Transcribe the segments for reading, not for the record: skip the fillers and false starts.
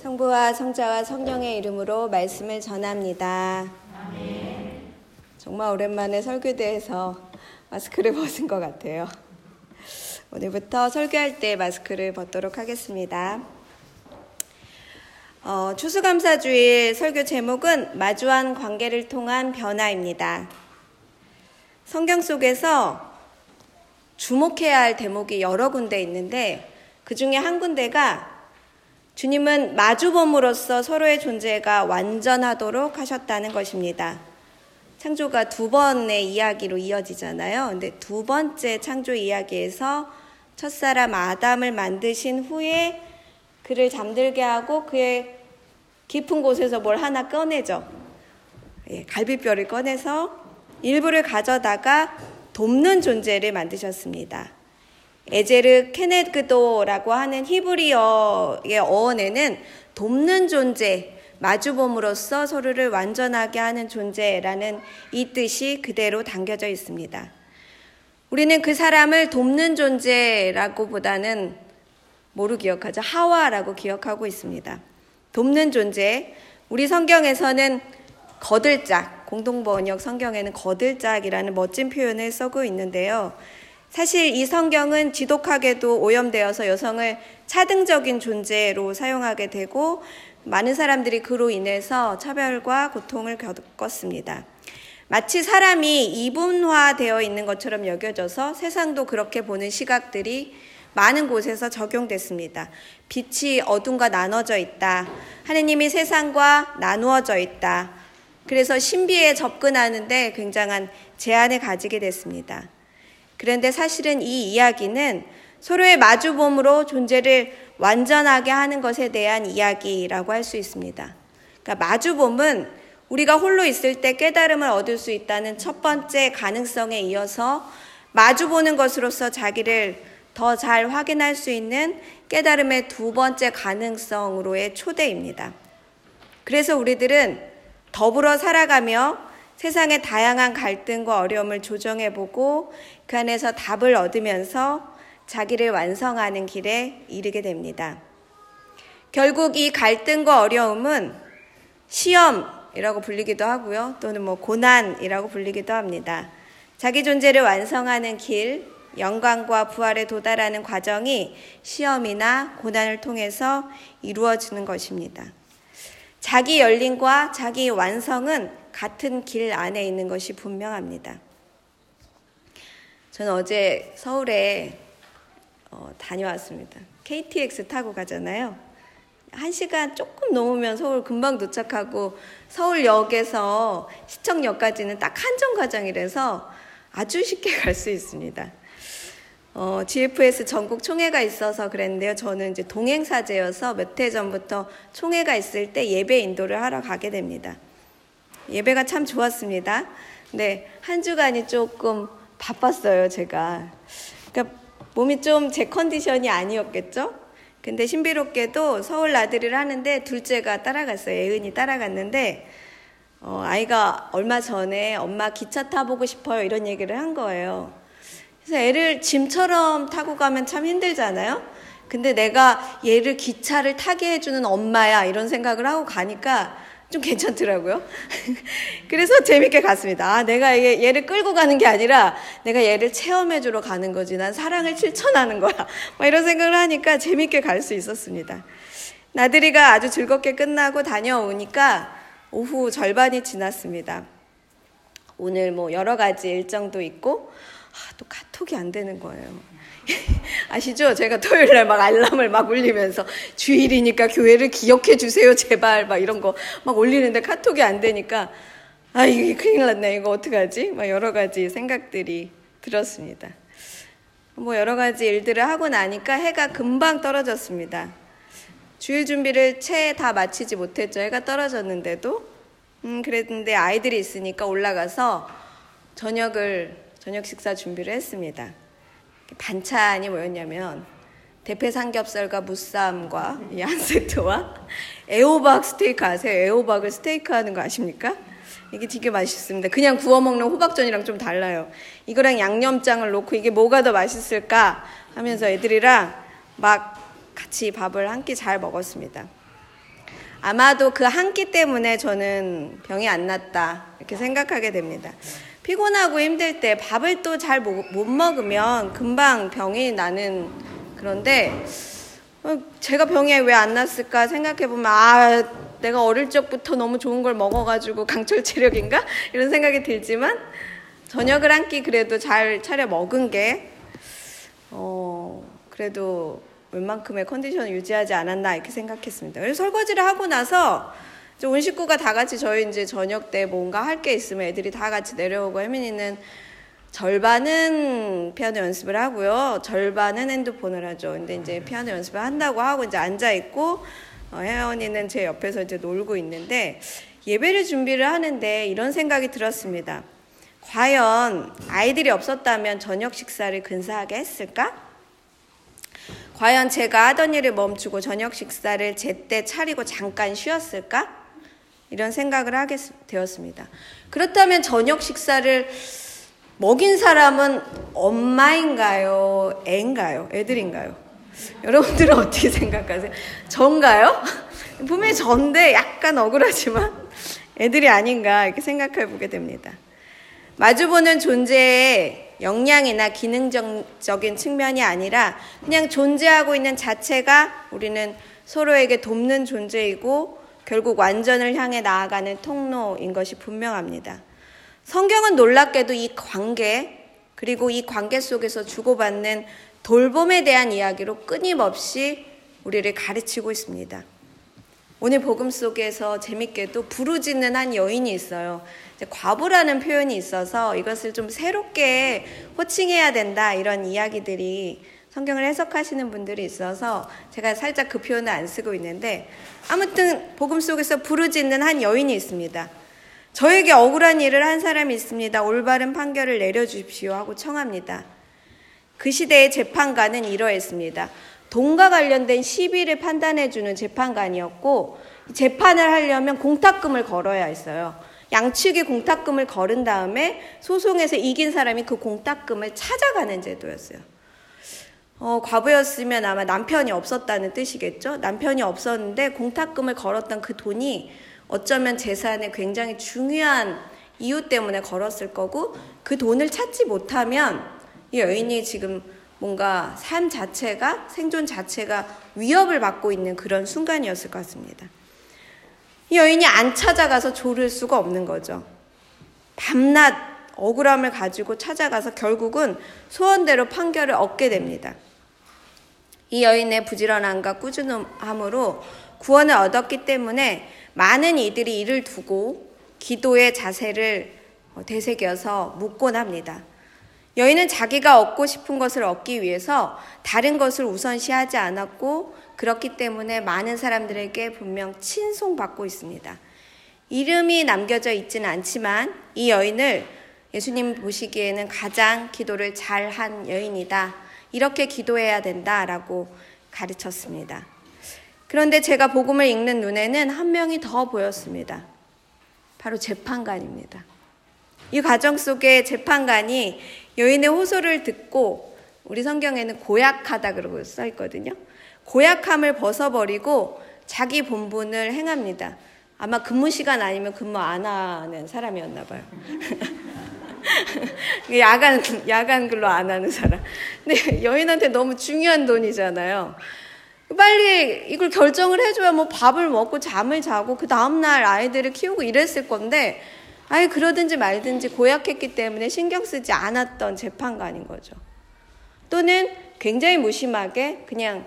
성부와 성자와 성령의 이름으로 말씀을 전합니다. 아멘. 정말 오랜만에 설교대에서 마스크를 벗은 것 같아요. 오늘부터 설교할 때 마스크를 벗도록 하겠습니다. 추수감사주일 설교 제목은 마주한 관계를 통한 변화입니다. 성경 속에서 주목해야 할 대목이 여러 군데 있는데 그 중에 한 군데가 주님은 마주봄으로써 서로의 존재가 완전하도록 하셨다는 것입니다. 창조가 두 번의 이야기로 이어지잖아요. 근데 두 번째 창조 이야기에서 첫사람 아담을 만드신 후에 그를 잠들게 하고 그의 깊은 곳에서 뭘 하나 꺼내죠. 갈비뼈를 꺼내서 일부를 가져다가 돕는 존재를 만드셨습니다. 에제르 케네그도라고 하는 히브리어의 어원에는 돕는 존재, 마주봄으로써 서로를 완전하게 하는 존재라는 이 뜻이 그대로 담겨져 있습니다. 우리는 그 사람을 돕는 존재라고 보다는 뭐로 기억하죠? 하와라고 기억하고 있습니다. 돕는 존재, 우리 성경에서는 거들짝, 공동번역 성경에는 거들짝이라는 멋진 표현을 쓰고 있는데요. 사실 이 성경은 지독하게도 오염되어서 여성을 차등적인 존재로 사용하게 되고 많은 사람들이 그로 인해서 차별과 고통을 겪었습니다. 마치 사람이 이분화되어 있는 것처럼 여겨져서 세상도 그렇게 보는 시각들이 많은 곳에서 적용됐습니다. 빛이 어둠과 나눠져 있다. 하느님이 세상과 나누어져 있다. 그래서 신비에 접근하는데 굉장한 제한을 가지게 됐습니다. 그런데 사실은 이 이야기는 서로의 마주봄으로 존재를 완전하게 하는 것에 대한 이야기라고 할 수 있습니다. 그러니까 마주봄은 우리가 홀로 있을 때 깨달음을 얻을 수 있다는 첫 번째 가능성에 이어서 마주보는 것으로서 자기를 더 잘 확인할 수 있는 깨달음의 두 번째 가능성으로의 초대입니다. 그래서 우리들은 더불어 살아가며 세상의 다양한 갈등과 어려움을 조정해보고 그 안에서 답을 얻으면서 자기를 완성하는 길에 이르게 됩니다. 결국 이 갈등과 어려움은 시험이라고 불리기도 하고요. 또는 고난이라고 불리기도 합니다. 자기 존재를 완성하는 길, 영광과 부활에 도달하는 과정이 시험이나 고난을 통해서 이루어지는 것입니다. 자기 열림과 자기 완성은 같은 길 안에 있는 것이 분명합니다. 저는 어제 서울에 다녀왔습니다. KTX 타고 가잖아요. 1시간 조금 넘으면 서울 금방 도착하고 서울역에서 시청역까지는 딱 한정과정이라서 아주 쉽게 갈 수 있습니다. GFS 전국 총회가 있어서 그랬는데요. 저는 이제 동행사제여서 몇 해 전부터 총회가 있을 때 예배 인도를 하러 가게 됩니다. 예배가 참 좋았습니다. 근데 한 주간이 조금 바빴어요, 제가. 그러니까 몸이 좀 제 컨디션이 아니었겠죠? 근데 신비롭게도 서울 나들이를 하는데 둘째가 따라갔어요. 예은이 따라갔는데 아이가 얼마 전에 엄마 기차 타보고 싶어요 이런 얘기를 한 거예요. 그래서 애를 짐처럼 타고 가면 참 힘들잖아요. 근데 내가 얘를 기차를 타게 해주는 엄마야 이런 생각을 하고 가니까 좀 괜찮더라고요. 그래서 재밌게 갔습니다. 내가 얘를 끌고 가는 게 아니라 내가 얘를 체험해주러 가는 거지. 난 사랑을 실천하는 거야. 이런 생각을 하니까 재밌게 갈 수 있었습니다. 나들이가 아주 즐겁게 끝나고 다녀오니까 오후 절반이 지났습니다. 오늘 여러 가지 일정도 있고 또 카톡이 안 되는 거예요. 아시죠? 제가 토요일날 알람을 울리면서 주일이니까 교회를 기억해 주세요 제발 이런 거 올리는데 카톡이 안 되니까 이게 큰일 났네 이거 어떡하지? 여러 가지 생각들이 들었습니다. 여러 가지 일들을 하고 나니까 해가 금방 떨어졌습니다. 주일 준비를 채 다 마치지 못했죠. 해가 떨어졌는데도 그랬는데 아이들이 있으니까 올라가서 저녁 식사 준비를 했습니다. 반찬이 뭐였냐면 대패 삼겹살과 무쌈과 이 한 세트와 애호박 스테이크 아세요? 애호박을 스테이크 하는 거 아십니까? 이게 되게 맛있습니다. 그냥 구워 먹는 호박전이랑 좀 달라요. 이거랑 양념장을 놓고 이게 뭐가 더 맛있을까 하면서 애들이랑 같이 밥을 한 끼 잘 먹었습니다. 아마도 그 한 끼 때문에 저는 병이 안 났다 이렇게 생각하게 됩니다. 피곤하고 힘들 때 밥을 또 잘 못 먹으면 금방 병이 나는, 그런데 제가 병이 왜 안 났을까 생각해보면 아 내가 어릴 적부터 너무 좋은 걸 먹어가지고 강철 체력인가? 이런 생각이 들지만 저녁을 한 끼 그래도 잘 차려 먹은 게 그래도 웬만큼의 컨디션을 유지하지 않았나 이렇게 생각했습니다. 그래서 설거지를 하고 나서 이제 온 식구가 다 같이 저희 이제 저녁 때 뭔가 할 게 있으면 애들이 다 같이 내려오고 혜민이는 절반은 피아노 연습을 하고요. 절반은 핸드폰을 하죠. 근데 이제 피아노 연습을 한다고 하고 이제 앉아있고 혜원이는 제 옆에서 이제 놀고 있는데 예배를 준비를 하는데 이런 생각이 들었습니다. 과연 아이들이 없었다면 저녁 식사를 근사하게 했을까? 과연 제가 하던 일을 멈추고 저녁 식사를 제때 차리고 잠깐 쉬었을까? 이런 생각을 하게 되었습니다. 그렇다면 저녁 식사를 먹인 사람은 엄마인가요? 애인가요? 애들인가요? 여러분들은 어떻게 생각하세요? 전가요? 분명히 전데 약간 억울하지만 애들이 아닌가 이렇게 생각해보게 됩니다. 마주보는 존재의 역량이나 기능적인 측면이 아니라 그냥 존재하고 있는 자체가 우리는 서로에게 돕는 존재이고 결국 완전을 향해 나아가는 통로인 것이 분명합니다. 성경은 놀랍게도 이 관계, 그리고 이 관계 속에서 주고받는 돌봄에 대한 이야기로 끊임없이 우리를 가르치고 있습니다. 오늘 복음 속에서 재밌게도 부르짖는 한 여인이 있어요. 이제 과부라는 표현이 있어서 이것을 좀 새롭게 호칭해야 된다 이런 이야기들이 성경을 해석하시는 분들이 있어서 제가 살짝 그 표현을 안 쓰고 있는데, 아무튼 복음 속에서 부르짖는 한 여인이 있습니다. 저에게 억울한 일을 한 사람이 있습니다. 올바른 판결을 내려주십시오 하고 청합니다. 그 시대의 재판관은 이러했습니다. 돈과 관련된 시비를 판단해주는 재판관이었고 재판을 하려면 공탁금을 걸어야 했어요. 양측이 공탁금을 걸은 다음에 소송에서 이긴 사람이 그 공탁금을 찾아가는 제도였어요. 과부였으면 아마 남편이 없었다는 뜻이겠죠. 남편이 없었는데 공탁금을 걸었던 그 돈이 어쩌면 재산에 굉장히 중요한 이유 때문에 걸었을 거고, 그 돈을 찾지 못하면 이 여인이 지금 뭔가 삶 자체가, 생존 자체가 위협을 받고 있는 그런 순간이었을 것 같습니다. 이 여인이 안 찾아가서 조를 수가 없는 거죠. 밤낮 억울함을 가지고 찾아가서 결국은 소원대로 판결을 얻게 됩니다. 이 여인의 부지런함과 꾸준함으로 구원을 얻었기 때문에 많은 이들이 이를 두고 기도의 자세를 되새겨서 묻곤 합니다. 여인은 자기가 얻고 싶은 것을 얻기 위해서 다른 것을 우선시하지 않았고, 그렇기 때문에 많은 사람들에게 분명 친송받고 있습니다. 이름이 남겨져 있지는 않지만 이 여인을 예수님 보시기에는 가장 기도를 잘한 여인이다, 이렇게 기도해야 된다라고 가르쳤습니다. 그런데 제가 복음을 읽는 눈에는 한 명이 더 보였습니다. 바로 재판관입니다. 이 과정 속에 재판관이 여인의 호소를 듣고, 우리 성경에는 고약하다 그러고 써있거든요. 고약함을 벗어버리고 자기 본분을 행합니다. 아마 근무 시간 아니면 근무 안 하는 사람이었나 봐요. 야간 근로 안 하는 사람. 근데 여인한테 너무 중요한 돈이잖아요. 빨리 이걸 결정을 해줘야 뭐 밥을 먹고 잠을 자고 그 다음날 아이들을 키우고 이랬을 건데, 아예 그러든지 말든지 고약했기 때문에 신경 쓰지 않았던 재판관인 거죠. 또는 굉장히 무심하게 그냥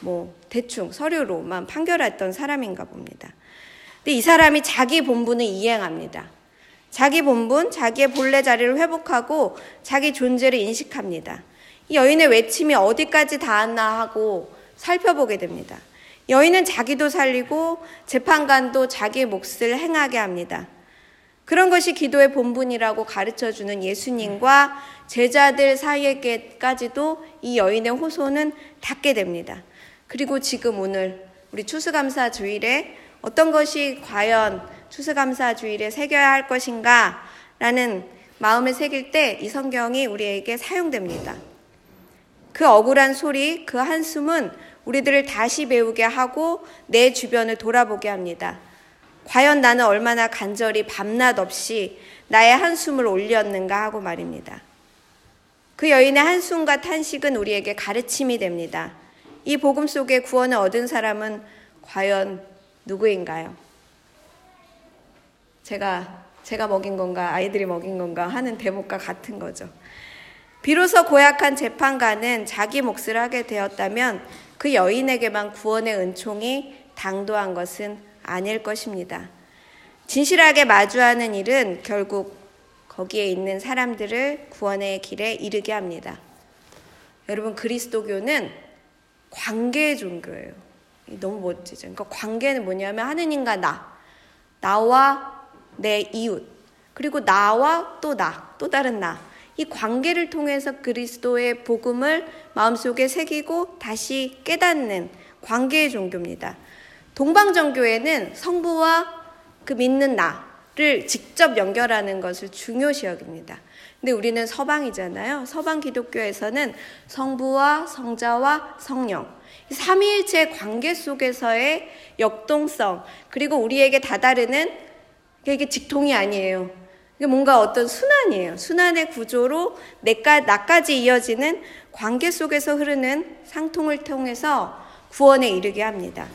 뭐 대충 서류로만 판결했던 사람인가 봅니다. 근데 이 사람이 자기 본분을 이행합니다. 자기 본분, 자기의 본래 자리를 회복하고 자기 존재를 인식합니다. 이 여인의 외침이 어디까지 닿았나 하고 살펴보게 됩니다. 여인은 자기도 살리고 재판관도 자기의 몫을 행하게 합니다. 그런 것이 기도의 본분이라고 가르쳐주는 예수님과 제자들 사이에까지도 이 여인의 호소는 닿게 됩니다. 그리고 지금 오늘 우리 추수감사 주일에 어떤 것이 과연 추수감사 주일에 새겨야 할 것인가 라는 마음을 새길 때 이 성경이 우리에게 사용됩니다. 그 억울한 소리, 그 한숨은 우리들을 다시 배우게 하고 내 주변을 돌아보게 합니다. 과연 나는 얼마나 간절히 밤낮 없이 나의 한숨을 올렸는가 하고 말입니다. 그 여인의 한숨과 탄식은 우리에게 가르침이 됩니다. 이 복음 속에 구원을 얻은 사람은 과연 누구인가요? 제가 먹인 건가 아이들이 먹인 건가 하는 대목과 같은 거죠. 비로소 고약한 재판관은 자기 몫을 하게 되었다면 그 여인에게만 구원의 은총이 당도한 것은 아닐 것입니다. 진실하게 마주하는 일은 결국 거기에 있는 사람들을 구원의 길에 이르게 합니다. 여러분, 그리스도교는 관계의 종교예요. 너무 멋지죠. 그러니까 관계는 뭐냐면 하느님과 나와 내 이웃, 그리고 나와 또 나, 또 다른 나. 이 관계를 통해서 그리스도의 복음을 마음속에 새기고 다시 깨닫는 관계의 종교입니다. 동방정교회는 성부와 그 믿는 나를 직접 연결하는 것을 중요시 여깁니다. 근데 우리는 서방이잖아요. 서방 기독교에서는 성부와 성자와 성령, 삼위일체의 관계 속에서의 역동성, 그리고 우리에게 다다르는 이게 직통이 아니에요. 이게 뭔가 어떤 순환이에요. 순환의 구조로 나까지 이어지는 관계 속에서 흐르는 상통을 통해서 구원에 이르게 합니다.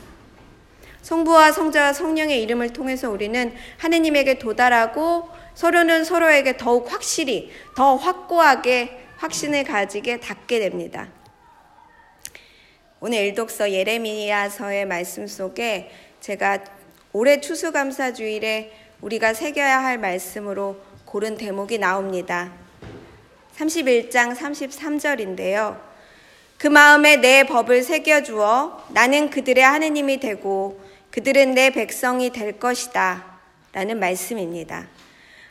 성부와 성자와 성령의 이름을 통해서 우리는 하느님에게 도달하고 서로는 서로에게 더욱 확실히, 더 확고하게 확신을 가지게 닿게 됩니다. 오늘 일독서 예레미야서의 말씀 속에 제가 올해 추수감사주일에 우리가 새겨야 할 말씀으로 고른 대목이 나옵니다. 31장 33절인데요. 그 마음에 내 법을 새겨주어 나는 그들의 하느님이 되고 그들은 내 백성이 될 것이다 라는 말씀입니다.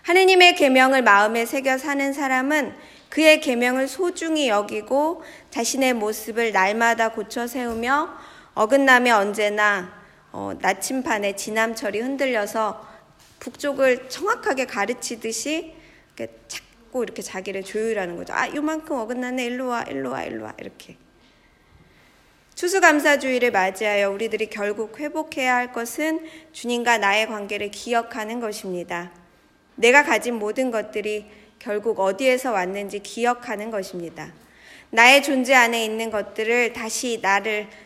하느님의 계명을 마음에 새겨 사는 사람은 그의 계명을 소중히 여기고 자신의 모습을 날마다 고쳐 세우며 어긋나며 언제나 나침판에 지남철이 흔들려서 북쪽을 정확하게 가르치듯이 이렇게 자꾸 이렇게 자기를 조율하는 거죠. 아, 요만큼 어긋나네. 일로 와. 이렇게. 추수감사주의를 맞이하여 우리들이 결국 회복해야 할 것은 주님과 나의 관계를 기억하는 것입니다. 내가 가진 모든 것들이 결국 어디에서 왔는지 기억하는 것입니다. 나의 존재 안에 있는 것들을 다시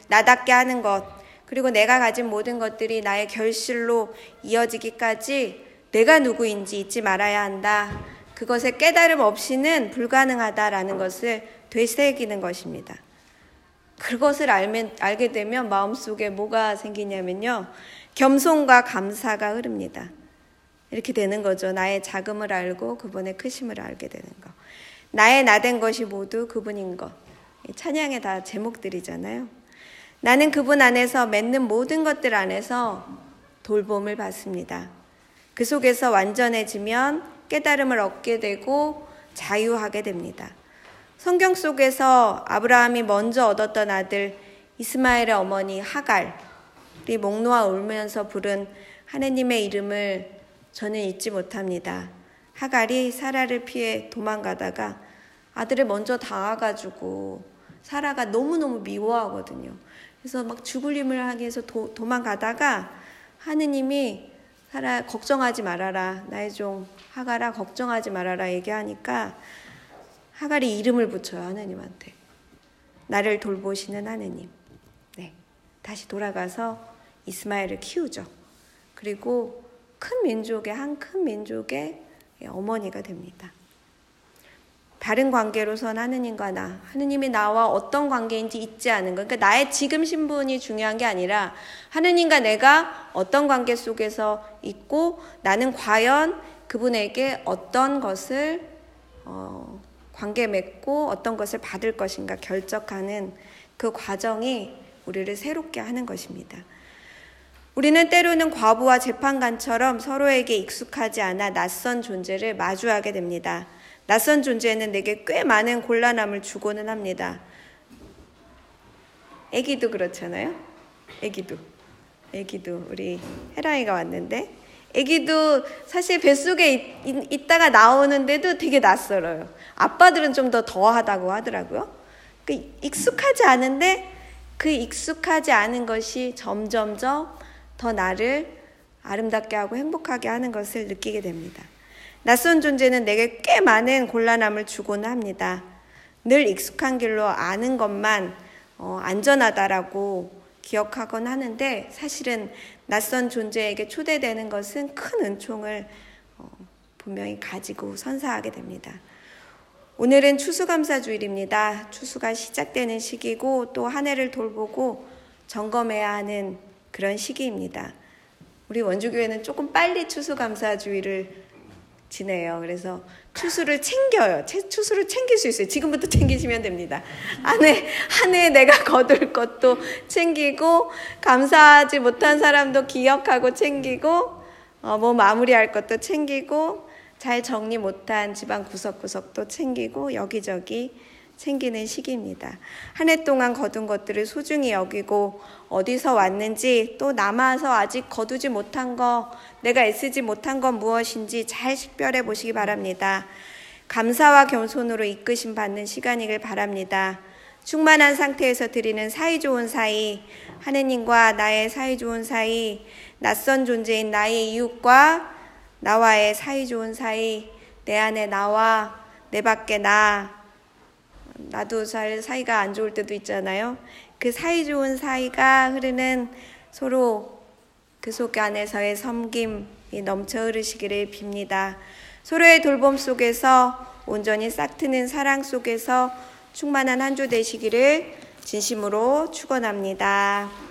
나답게 하는 것, 그리고 내가 가진 모든 것들이 나의 결실로 이어지기까지 내가 누구인지 잊지 말아야 한다. 그것에 깨달음 없이는 불가능하다라는 것을 되새기는 것입니다. 그것을 알게 되면 마음속에 뭐가 생기냐면요, 겸손과 감사가 흐릅니다. 이렇게 되는 거죠. 나의 작음을 알고 그분의 크심을 알게 되는 것. 나의 나된 것이 모두 그분인 것. 찬양에 다 제목들이잖아요. 나는 그분 안에서 맺는 모든 것들 안에서 돌봄을 받습니다. 그 속에서 완전해지면 깨달음을 얻게 되고 자유하게 됩니다. 성경 속에서 아브라함이 먼저 얻었던 아들 이스마엘의 어머니 하갈이 목 놓아 울면서 부른 하느님의 이름을 저는 잊지 못합니다. 하갈이 사라를 피해 도망가다가 아들을 먼저 당해가지고 사라가 너무너무 미워하거든요. 그래서 막 죽을 힘을 하기 위해서 도망가다가 하느님이 사라 걱정하지 말아라, 나의 종 하갈아 걱정하지 말아라 얘기하니까 하갈이 이름을 붙여요. 하느님한테 나를 돌보시는 하느님. 네, 다시 돌아가서 이스마엘을 키우죠. 그리고 큰 민족의 어머니가 됩니다. 다른 관계로선 하느님과 나, 하느님이 나와 어떤 관계인지 잊지 않은 것. 그러니까 나의 지금 신분이 중요한 게 아니라 하느님과 내가 어떤 관계 속에서 있고 나는 과연 그분에게 어떤 것을 관계 맺고 어떤 것을 받을 것인가 결정하는 그 과정이 우리를 새롭게 하는 것입니다. 우리는 때로는 과부와 재판관처럼 서로에게 익숙하지 않아 낯선 존재를 마주하게 됩니다. 낯선 존재는 내게 꽤 많은 곤란함을 주고는 합니다. 애기도 그렇잖아요. 애기도 우리 혜랑이가 왔는데 애기도 사실 뱃속에 있다가 나오는데도 되게 낯설어요. 아빠들은 좀 더 더하다고 하더라고요. 익숙하지 않은데 그 익숙하지 않은 것이 점점점 더 나를 아름답게 하고 행복하게 하는 것을 느끼게 됩니다. 낯선 존재는 내게 꽤 많은 곤란함을 주곤 합니다. 늘 익숙한 길로 아는 것만 안전하다라고 기억하곤 하는데, 사실은 낯선 존재에게 초대되는 것은 큰 은총을 분명히 가지고 선사하게 됩니다. 오늘은 추수감사주일입니다. 추수가 시작되는 시기고 또 한 해를 돌보고 점검해야 하는 그런 시기입니다. 우리 원주교회는 조금 빨리 추수감사주일을 지내요. 그래서 추수를 챙겨요. 추수를 챙길 수 있어요. 지금부터 챙기시면 됩니다. 한 해 내가 거둘 것도 챙기고, 감사하지 못한 사람도 기억하고 챙기고, 뭐 마무리할 것도 챙기고, 잘 정리 못한 집안 구석구석도 챙기고, 여기저기 챙기는 시기입니다. 한 해 동안 거둔 것들을 소중히 여기고, 어디서 왔는지, 또 남아서 아직 거두지 못한 거, 내가 애쓰지 못한 건 무엇인지 잘 식별해 보시기 바랍니다. 감사와 겸손으로 이끄심 받는 시간이길 바랍니다. 충만한 상태에서 드리는 사이좋은 사이, 하느님과 나의 사이좋은 사이, 낯선 존재인 나의 이웃과 나와의 사이좋은 사이, 내 안에 나와, 내 밖에 나, 나도 잘 사이가 안 좋을 때도 있잖아요. 그 사이좋은 사이가 흐르는 서로 그 속 안에서의 섬김이 넘쳐 흐르시기를 빕니다. 서로의 돌봄 속에서 온전히 싹트는 사랑 속에서 충만한 한 주 되시기를 진심으로 축원합니다.